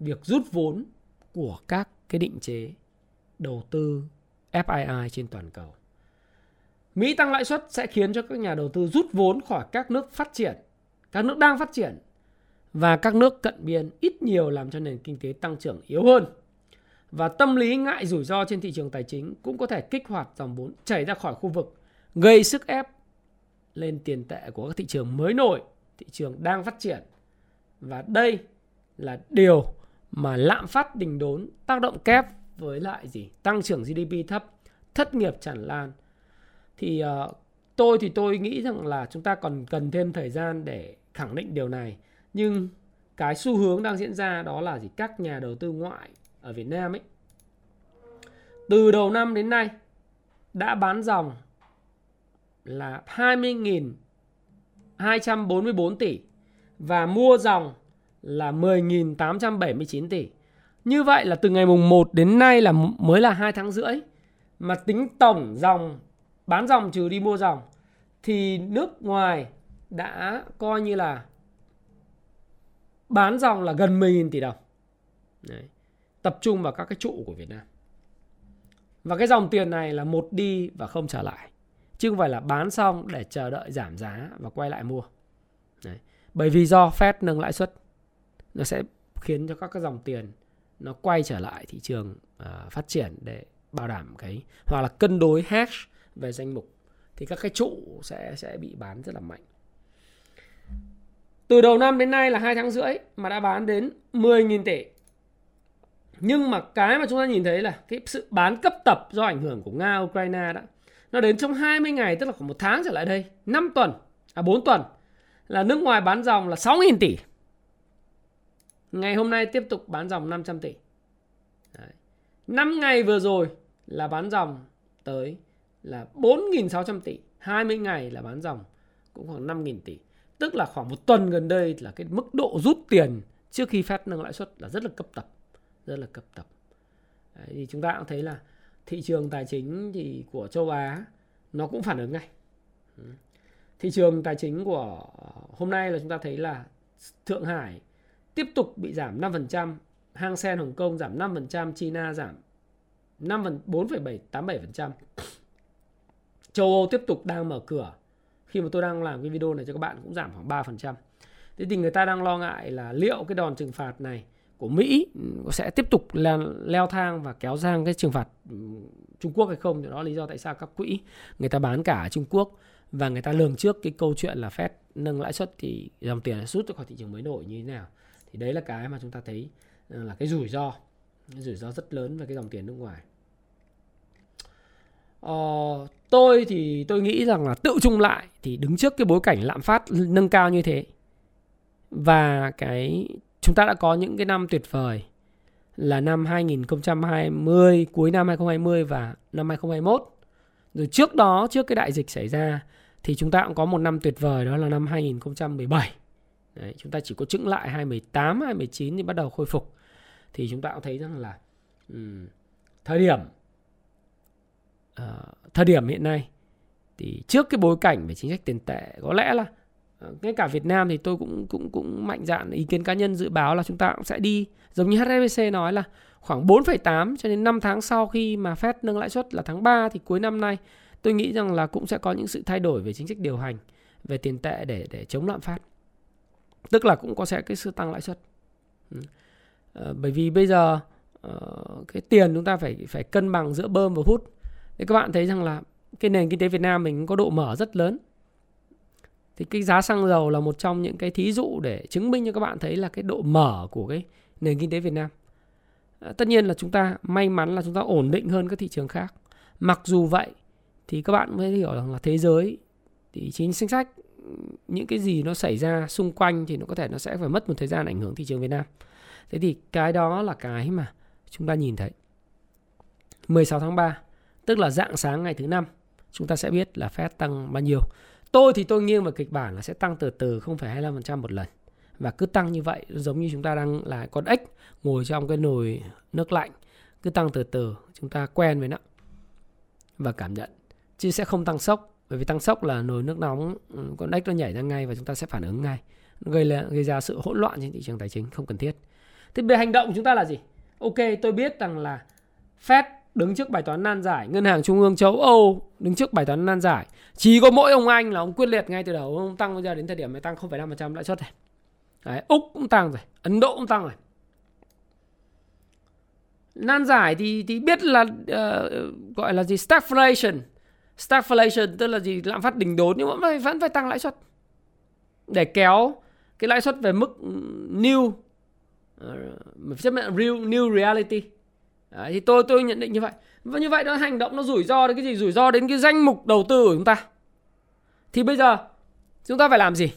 việc rút vốn của các cái định chế đầu tư ép i i trên toàn cầu. Mỹ tăng lãi suất sẽ khiến cho các nhà đầu tư rút vốn khỏi các nước phát triển, các nước đang phát triển và các nước cận biên, ít nhiều làm cho nền kinh tế tăng trưởng yếu hơn. Và tâm lý ngại rủi ro trên thị trường tài chính cũng có thể kích hoạt dòng vốn chảy ra khỏi khu vực, gây sức ép lên tiền tệ của các thị trường mới nổi, thị trường đang phát triển. Và đây là điều mà lạm phát đình đốn tác động kép với lại gì? Tăng trưởng giê đê pê thấp, thất nghiệp tràn lan. Thì uh, tôi thì tôi nghĩ rằng là chúng ta còn cần thêm thời gian để khẳng định điều này. Nhưng cái xu hướng đang diễn ra đó là gì? Các nhà đầu tư ngoại ở Việt Nam ấy, từ đầu năm đến nay đã bán dòng là hai mươi nghìn hai trăm bốn mươi bốn tỷ và mua dòng là mười nghìn tám trăm bảy mươi chín tỷ. Như vậy là từ ngày mùng một đến nay là mới là hai tháng rưỡi. Mà tính tổng dòng, bán dòng trừ đi mua dòng, thì nước ngoài đã coi như là bán dòng là gần mười nghìn tỷ đồng. Đấy. Tập trung vào các cái trụ của Việt Nam. Và cái dòng tiền này là một đi và không trả lại, chứ không phải là bán xong để chờ đợi giảm giá và quay lại mua. Đấy. Bởi vì do Fed nâng lãi suất, nó sẽ khiến cho các cái dòng tiền nó quay trở lại thị trường uh, phát triển để bảo đảm cái, hoặc là cân đối hedge về danh mục, thì các cái trụ sẽ, sẽ bị bán rất là mạnh. Từ đầu năm đến nay là hai tháng rưỡi mà đã bán đến mười nghìn tỷ. Nhưng mà cái mà chúng ta nhìn thấy là cái sự bán cấp tập do ảnh hưởng của Nga, Ukraine đó, nó đến trong hai mươi ngày, tức là khoảng một tháng trở lại đây, năm tuần, à bốn tuần, là nước ngoài bán dòng là sáu nghìn tỷ. Ngày hôm nay tiếp tục bán dòng năm trăm tỷ. Đấy. năm ngày vừa rồi là bán dòng tới là bốn nghìn sáu trăm tỷ. hai mươi ngày là bán dòng cũng khoảng năm nghìn tỷ. Tức là khoảng một tuần gần đây là cái mức độ rút tiền trước khi Fed nâng lãi suất là rất là cấp tập. Rất là cấp tập. Đấy, thì chúng ta cũng thấy là thị trường tài chính thì của châu Á nó cũng phản ứng ngay. Thị trường tài chính của hôm nay là chúng ta thấy là Thượng Hải tiếp tục bị giảm năm phần trăm, Hang Seng Hồng Kông giảm năm phần trăm, China giảm năm phần trăm, bốn phẩy bảy tám mươi bảy phần trăm. Châu Âu tiếp tục đang mở cửa khi mà tôi đang làm cái video này cho các bạn cũng giảm khoảng ba phần trăm. Thế thì người ta đang lo ngại là liệu cái đòn trừng phạt này của Mỹ sẽ tiếp tục leo thang và kéo sang cái trừng phạt Trung Quốc hay không. Đó là lý do tại sao các quỹ người ta bán cả ở Trung Quốc và người ta lường trước cái câu chuyện là Fed nâng lãi suất thì dòng tiền rút ra khỏi thị trường mới nổi như thế nào. Thì đấy là cái mà chúng ta thấy là cái rủi ro, cái rủi ro rất lớn về cái dòng tiền nước ngoài. Ờ, tôi thì tôi nghĩ rằng là tự chung lại thì đứng trước cái bối cảnh lạm phát nâng cao như thế và cái chúng ta đã có những cái năm tuyệt vời là năm hai không hai không, cuối năm hai không hai không và năm hai không hai mốt. Rồi trước đó, trước cái đại dịch xảy ra thì chúng ta cũng có một năm tuyệt vời, đó là năm hai không một bảy. Đấy, chúng ta chỉ có chững lại hai không một tám, hai không một chín thì bắt đầu khôi phục. Thì chúng ta cũng thấy rằng là um, thời điểm uh, thời điểm hiện nay thì trước cái bối cảnh về chính sách tiền tệ, có lẽ là uh, ngay cả Việt Nam thì tôi cũng cũng cũng mạnh dạn ý kiến cá nhân dự báo là chúng ta cũng sẽ đi giống như hát ét bê xê nói là khoảng bốn phẩy tám cho đến năm tháng sau khi mà Fed nâng lãi suất là tháng ba, thì cuối năm nay tôi nghĩ rằng là cũng sẽ có những sự thay đổi về chính sách điều hành về tiền tệ để để chống lạm phát. Tức là cũng có sẽ cái sự tăng lãi suất. Ừ. À, bởi vì bây giờ uh, cái tiền chúng ta phải phải cân bằng giữa bơm và hút. Thế các bạn thấy rằng là cái nền kinh tế Việt Nam mình có độ mở rất lớn. Thì cái giá xăng dầu là một trong những cái thí dụ để chứng minh cho các bạn thấy là cái độ mở của cái nền kinh tế Việt Nam. À, tất nhiên là chúng ta may mắn là chúng ta ổn định hơn các thị trường khác. Mặc dù vậy thì các bạn mới hiểu rằng là thế giới thì chính chính sách những cái gì nó xảy ra xung quanh thì nó có thể nó sẽ phải mất một thời gian ảnh hưởng thị trường Việt Nam. Thế thì cái đó là cái mà chúng ta nhìn thấy. mười sáu tháng ba, tức là rạng sáng ngày thứ năm, chúng ta sẽ biết là Fed tăng bao nhiêu. Tôi thì tôi nghiêng vào kịch bản là sẽ tăng từ từ không phẩy hai mươi lăm phần trăm một lần. Và cứ tăng như vậy, giống như chúng ta đang là con ếch ngồi trong cái nồi nước lạnh. Cứ tăng từ từ, chúng ta quen với nó và cảm nhận. Chứ sẽ không tăng sốc. Bởi vì tăng sốc là nồi nước nóng, con ếch nó nhảy ra ngay và chúng ta sẽ phản ứng ngay. Nó gây, là, gây ra sự hỗn loạn trên thị trường tài chính, không cần thiết. Thế về hành động của chúng ta là gì? Ok, tôi biết rằng là Fed đứng trước bài toán nan giải, Ngân hàng Trung ương châu Âu đứng trước bài toán nan giải. Chỉ có mỗi ông Anh là ông quyết liệt ngay từ đầu, ông tăng bây giờ đến thời điểm này tăng không phẩy năm phần trăm lãi suất này. Đấy, Úc cũng tăng rồi, Ấn Độ cũng tăng rồi. Nan giải thì, thì biết là uh, gọi là gì? Stagflation. Stagflation tức là gì? Lạm phát đỉnh đốn nhưng mà vẫn phải, vẫn phải tăng lãi suất để kéo cái lãi suất về mức new chấp nhận real new reality. Đấy, thì tôi tôi nhận định như vậy. Và như vậy đó, hành động nó rủi ro đến cái gì? Rủi ro đến cái danh mục đầu tư của chúng ta. Thì bây giờ chúng ta phải làm gì?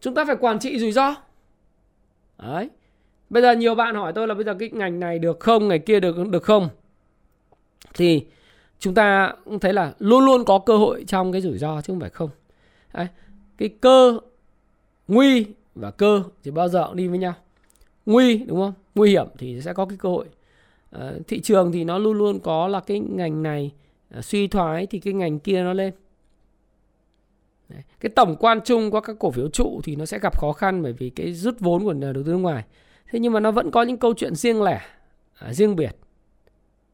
Chúng ta phải quản trị rủi ro. Đấy. Bây giờ nhiều bạn hỏi tôi là bây giờ cái ngành này được không, ngành kia được được không? Thì chúng ta cũng thấy là luôn luôn có cơ hội trong cái rủi ro chứ không phải không. Đấy. Cái cơ nguy và cơ thì bao giờ cũng đi với nhau. Nguy, đúng không? Nguy hiểm thì sẽ có cái cơ hội. À, thị trường thì nó luôn luôn có là cái ngành này à, suy thoái thì cái ngành kia nó lên. Đấy. Cái tổng quan chung của các cổ phiếu trụ thì nó sẽ gặp khó khăn bởi vì cái rút vốn của đầu tư nước ngoài. Thế nhưng mà nó vẫn có những câu chuyện riêng lẻ, à, riêng biệt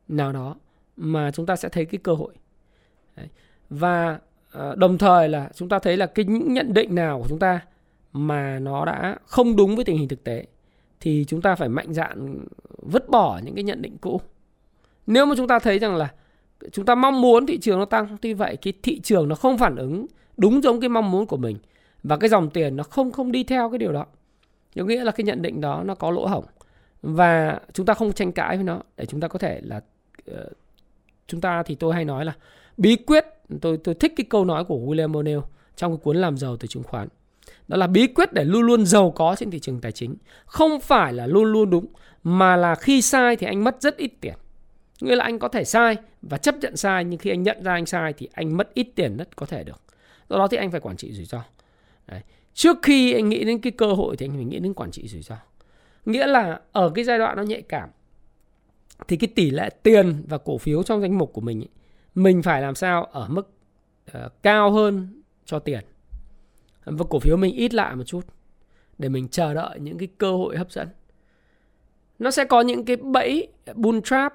nào đó mà chúng ta sẽ thấy cái cơ hội. Đấy. Và à, đồng thời là chúng ta thấy là cái những nhận định nào của chúng ta mà nó đã không đúng với tình hình thực tế thì chúng ta phải mạnh dạn vứt bỏ những cái nhận định cũ. Nếu mà chúng ta thấy rằng là chúng ta mong muốn thị trường nó tăng, tuy vậy cái thị trường nó không phản ứng đúng giống cái mong muốn của mình và cái dòng tiền nó không không đi theo cái điều đó, có nghĩa là cái nhận định đó nó có lỗ hổng và chúng ta không tranh cãi với nó để chúng ta có thể là uh, chúng ta thì tôi hay nói là bí quyết, tôi tôi thích cái câu nói của William O'Neill trong cái cuốn Làm Giàu Từ Chứng Khoán. Đó là bí quyết để luôn luôn giàu có trên thị trường tài chính. Không phải là luôn luôn đúng, mà là khi sai thì anh mất rất ít tiền. Nghĩa là anh có thể sai và chấp nhận sai, nhưng khi anh nhận ra anh sai thì anh mất ít tiền nhất có thể được. Do đó thì anh phải quản trị rủi ro. Đấy. Trước khi anh nghĩ đến cái cơ hội thì anh phải nghĩ đến quản trị rủi ro. Nghĩa là ở cái giai đoạn nó nhạy cảm thì cái tỷ lệ tiền và cổ phiếu trong danh mục của mình ấy, mình phải làm sao ở mức uh, cao hơn cho tiền. Và cổ phiếu mình ít lại một chút để mình chờ đợi những cái cơ hội hấp dẫn. Nó sẽ có những cái bẫy bull trap,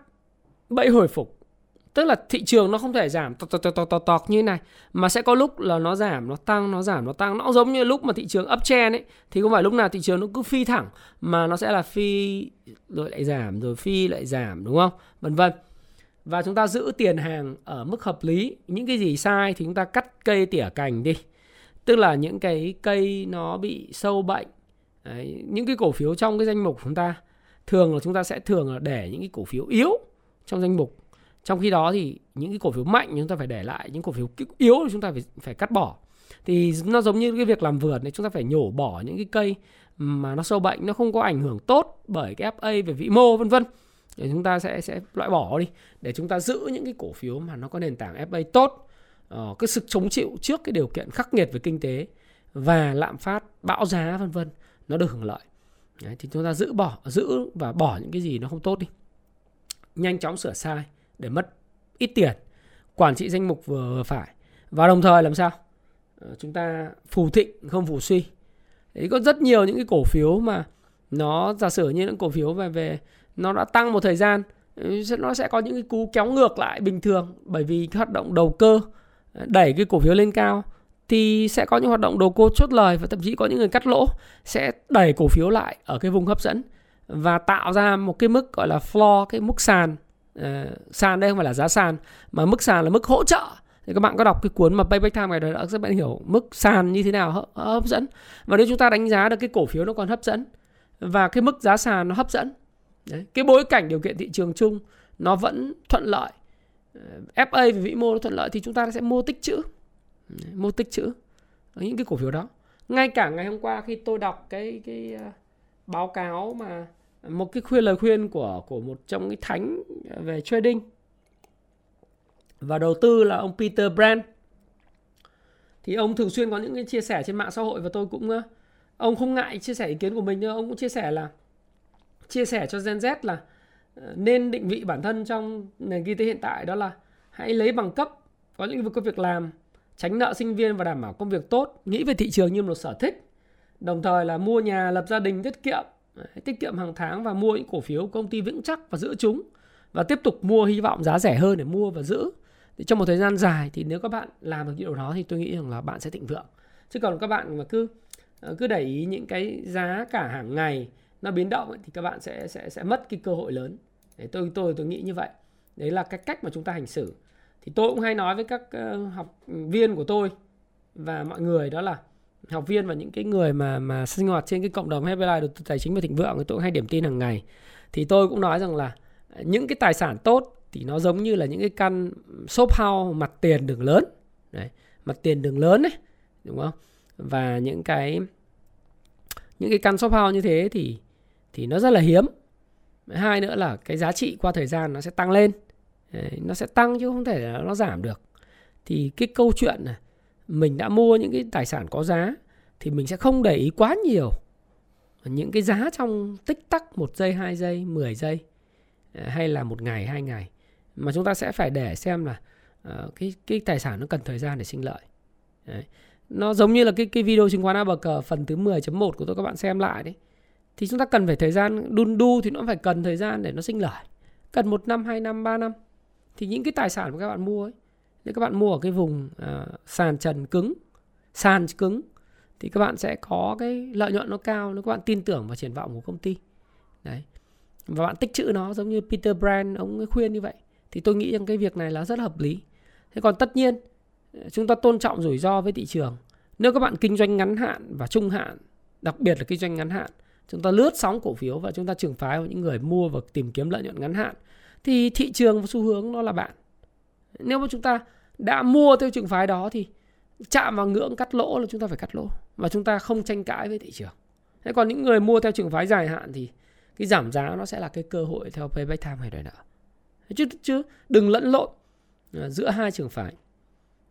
bẫy hồi phục Tức là thị trường nó không thể giảm tọt tọt tọt tọt tọt như thế này, mà sẽ có lúc là nó giảm, nó tăng, nó giảm, nó tăng. Nó giống như lúc mà thị trường uptrend ấy, thì không phải lúc nào thị trường nó cứ phi thẳng, mà nó sẽ là phi rồi lại giảm, rồi phi lại giảm, đúng không? Vân vân. Và chúng ta giữ tiền hàng ở mức hợp lý. Những cái gì sai thì chúng ta cắt cây tỉa cành đi. Tức là những cái cây nó bị sâu bệnh. Đấy, những cái cổ phiếu trong cái danh mục của chúng ta, thường là chúng ta sẽ thường là để những cái cổ phiếu yếu trong danh mục. Trong khi đó thì những cái cổ phiếu mạnh chúng ta phải để lại, những cổ phiếu yếu thì chúng ta phải, phải cắt bỏ. Thì nó giống như cái việc làm vườn này, chúng ta phải nhổ bỏ những cái cây mà nó sâu bệnh, nó không có ảnh hưởng tốt bởi cái ép a về vĩ mô vân vân. Để chúng ta sẽ sẽ loại bỏ đi để chúng ta giữ những cái cổ phiếu mà nó có nền tảng ép a tốt, ờ, cái sức chống chịu trước cái điều kiện khắc nghiệt về kinh tế và lạm phát, bão giá vân vân, nó được hưởng lợi. Đấy, thì chúng ta giữ bỏ giữ và bỏ những cái gì nó không tốt đi, nhanh chóng sửa sai để mất ít tiền, quản trị danh mục vừa, vừa phải, và đồng thời làm sao chúng ta phù thịnh không phù suy. Đấy, có rất nhiều những cái cổ phiếu mà nó giả sử như những cổ phiếu về về nó đã tăng một thời gian, nó sẽ có những cái cú kéo ngược lại bình thường, bởi vì cái hoạt động đầu cơ đẩy cái cổ phiếu lên cao thì sẽ có những hoạt động đầu cơ chốt lời, và thậm chí có những người cắt lỗ sẽ đẩy cổ phiếu lại ở cái vùng hấp dẫn và tạo ra một cái mức gọi là floor, cái mức sàn. Uh, sàn đây không phải là giá sàn, mà mức sàn là mức hỗ trợ. Thì các bạn có đọc cái cuốn mà Payback Time này đó, các bạn hiểu mức sàn như thế nào hấp dẫn. Và nếu chúng ta đánh giá được cái cổ phiếu nó còn hấp dẫn và cái mức giá sàn nó hấp dẫn, đấy, cái bối cảnh điều kiện thị trường chung nó vẫn thuận lợi, ép a về vĩ mô nó thuận lợi, thì chúng ta sẽ mua tích trữ, mua tích trữ những cái cổ phiếu đó. Ngay cả ngày hôm qua khi tôi đọc cái cái báo cáo mà một cái khuyên lời khuyên của của một trong cái thánh về trading và đầu tư là ông Peter Brandt, thì ông thường xuyên có những cái chia sẻ trên mạng xã hội, và tôi cũng ông không ngại chia sẻ ý kiến của mình, nhưng ông cũng chia sẻ là chia sẻ cho Gen Z là nên định vị bản thân trong nền kinh tế hiện tại, đó là hãy lấy bằng cấp, có lĩnh vực công việc làm, tránh nợ sinh viên và đảm bảo công việc tốt, nghĩ về thị trường như một sở thích, đồng thời là mua nhà, lập gia đình, tiết kiệm tiết kiệm hàng tháng và mua những cổ phiếu công ty vững chắc và giữ chúng, và tiếp tục mua hy vọng giá rẻ hơn để mua và giữ. Thì trong một thời gian dài thì nếu các bạn làm được những điều đó thì tôi nghĩ rằng là bạn sẽ thịnh vượng. Chứ còn các bạn mà cứ cứ để ý những cái giá cả hàng ngày nó biến động ấy, thì các bạn sẽ sẽ sẽ mất cái cơ hội lớn. Đấy, tôi tôi tôi nghĩ như vậy. Đấy là cái cách mà chúng ta hành xử. Thì tôi cũng hay nói với các học viên của tôi và mọi người, đó là học viên và những cái người mà mà sinh hoạt trên cái cộng đồng Happy Life đầu tư tài chính và thịnh vượng, tôi cũng hay điểm tin hàng ngày, thì tôi cũng nói rằng là những cái tài sản tốt thì nó giống như là những cái căn shop house mặt tiền đường lớn. Đấy, mặt tiền đường lớn ấy, đúng không? Và những cái những cái căn shop house như thế thì thì nó rất là hiếm. Hai nữa là cái giá trị qua thời gian nó sẽ tăng lên. Đấy, nó sẽ tăng chứ không thể là nó giảm được. Thì cái câu chuyện này, mình đã mua những cái tài sản có giá thì mình sẽ không để ý quá nhiều những cái giá trong tích tắc một giây, hai giây, mười giây hay là một ngày, hai ngày, mà chúng ta sẽ phải để xem là uh, cái, cái tài sản nó cần thời gian để sinh lợi. Đấy. Nó giống như là cái, cái video chứng khoán A Bờ Cờ phần thứ mười chấm một của tôi, các bạn xem lại đấy. Thì chúng ta cần phải thời gian, đun đu thì nó phải cần thời gian để nó sinh lợi, cần một năm, hai năm, ba năm. Thì những cái tài sản mà các bạn mua ấy, nếu các bạn mua ở cái vùng uh, sàn trần cứng, sàn cứng, thì các bạn sẽ có cái lợi nhuận nó cao nếu các bạn tin tưởng vào triển vọng của công ty. Đấy. Và bạn tích trữ nó giống như Peter Brandt, ông ấy khuyên như vậy. Thì tôi nghĩ rằng cái việc này là rất hợp lý. Thế còn tất nhiên, chúng ta tôn trọng rủi ro với thị trường. Nếu các bạn kinh doanh ngắn hạn và trung hạn, đặc biệt là kinh doanh ngắn hạn, chúng ta lướt sóng cổ phiếu và chúng ta trường phái vào những người mua và tìm kiếm lợi nhuận ngắn hạn, thì thị trường và xu hướng nó là bạn. Nếu mà chúng ta đã mua theo trường phái đó thì chạm vào ngưỡng cắt lỗ là chúng ta phải cắt lỗ, và chúng ta không tranh cãi với thị trường. Thế còn những người mua theo trường phái dài hạn thì cái giảm giá nó sẽ là cái cơ hội theo payback time hay đòi nợ. Chứ, chứ đừng lẫn lộn giữa hai trường phái.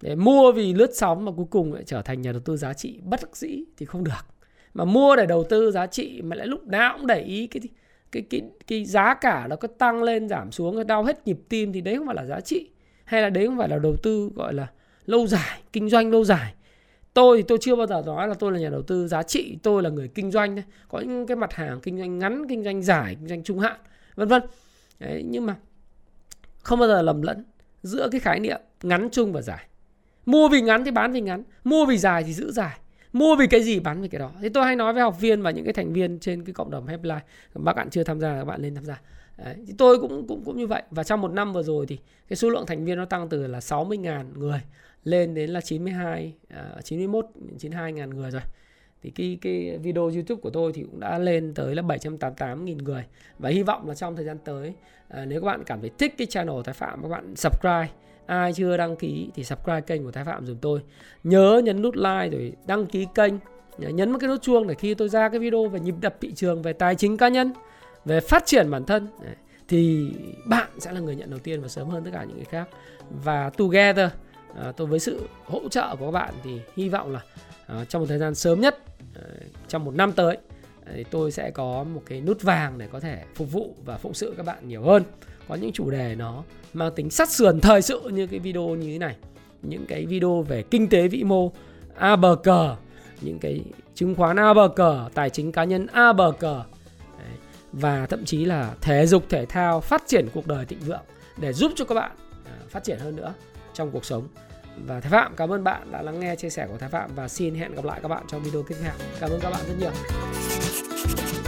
Để mua vì lướt sóng mà cuối cùng lại trở thành nhà đầu tư giá trị bất đắc dĩ thì không được. Mà mua để đầu tư giá trị mà lại lúc nào cũng để ý cái, cái, cái, cái giá cả nó cứ tăng lên giảm xuống, đau hết nhịp tim, thì đấy không phải là giá trị. Hay là đấy không phải là đầu tư gọi là lâu dài, kinh doanh lâu dài. Tôi thì tôi chưa bao giờ nói là tôi là nhà đầu tư giá trị, tôi là người kinh doanh. Có những cái mặt hàng kinh doanh ngắn, kinh doanh dài, kinh doanh trung hạn, vân vân. Nhưng mà không bao giờ lầm lẫn giữa cái khái niệm ngắn, chung và dài. Mua vì ngắn thì bán vì ngắn, mua vì dài thì giữ dài. Mua vì cái gì bán vì cái đó. Thế tôi hay nói với học viên và những cái thành viên trên cái cộng đồng Happy Life, các bạn chưa tham gia các bạn lên tham gia. Đấy, tôi cũng, cũng cũng như vậy. Và trong một năm vừa rồi thì cái số lượng thành viên nó tăng từ là sáu mươi nghìn người lên đến là chín mươi hai, chín mươi mốt, chín mươi hai nghìn người rồi. Thì cái, cái video YouTube của tôi thì cũng đã lên tới là bảy trăm tám mươi tám nghìn người. Và hy vọng là trong thời gian tới, à, nếu các bạn cảm thấy thích cái channel Thái Phạm, các bạn subscribe. Ai chưa đăng ký thì subscribe kênh của Thái Phạm giùm tôi. Nhớ nhấn nút like rồi đăng ký kênh, nhấn một cái nút chuông để khi tôi ra cái video về nhịp đập thị trường, về tài chính cá nhân, về phát triển bản thân thì bạn sẽ là người nhận đầu tiên và sớm hơn tất cả những người khác. Và together, tôi với sự hỗ trợ của các bạn thì hy vọng là trong một thời gian sớm nhất, trong một năm tới, tôi sẽ có một cái nút vàng để có thể phục vụ và phụng sự các bạn nhiều hơn. Có những chủ đề nó mang tính sát sườn thời sự như cái video như thế này, những cái video về kinh tế vĩ mô a bờ cờ, những cái chứng khoán a bờ cờ, tài chính cá nhân a bờ cờ, và thậm chí là thể dục thể thao, phát triển cuộc đời thịnh vượng để giúp cho các bạn phát triển hơn nữa trong cuộc sống. Và Thái Phạm cảm ơn bạn đã lắng nghe chia sẻ của Thái Phạm và xin hẹn gặp lại các bạn trong video tiếp theo. Cảm ơn các bạn rất nhiều.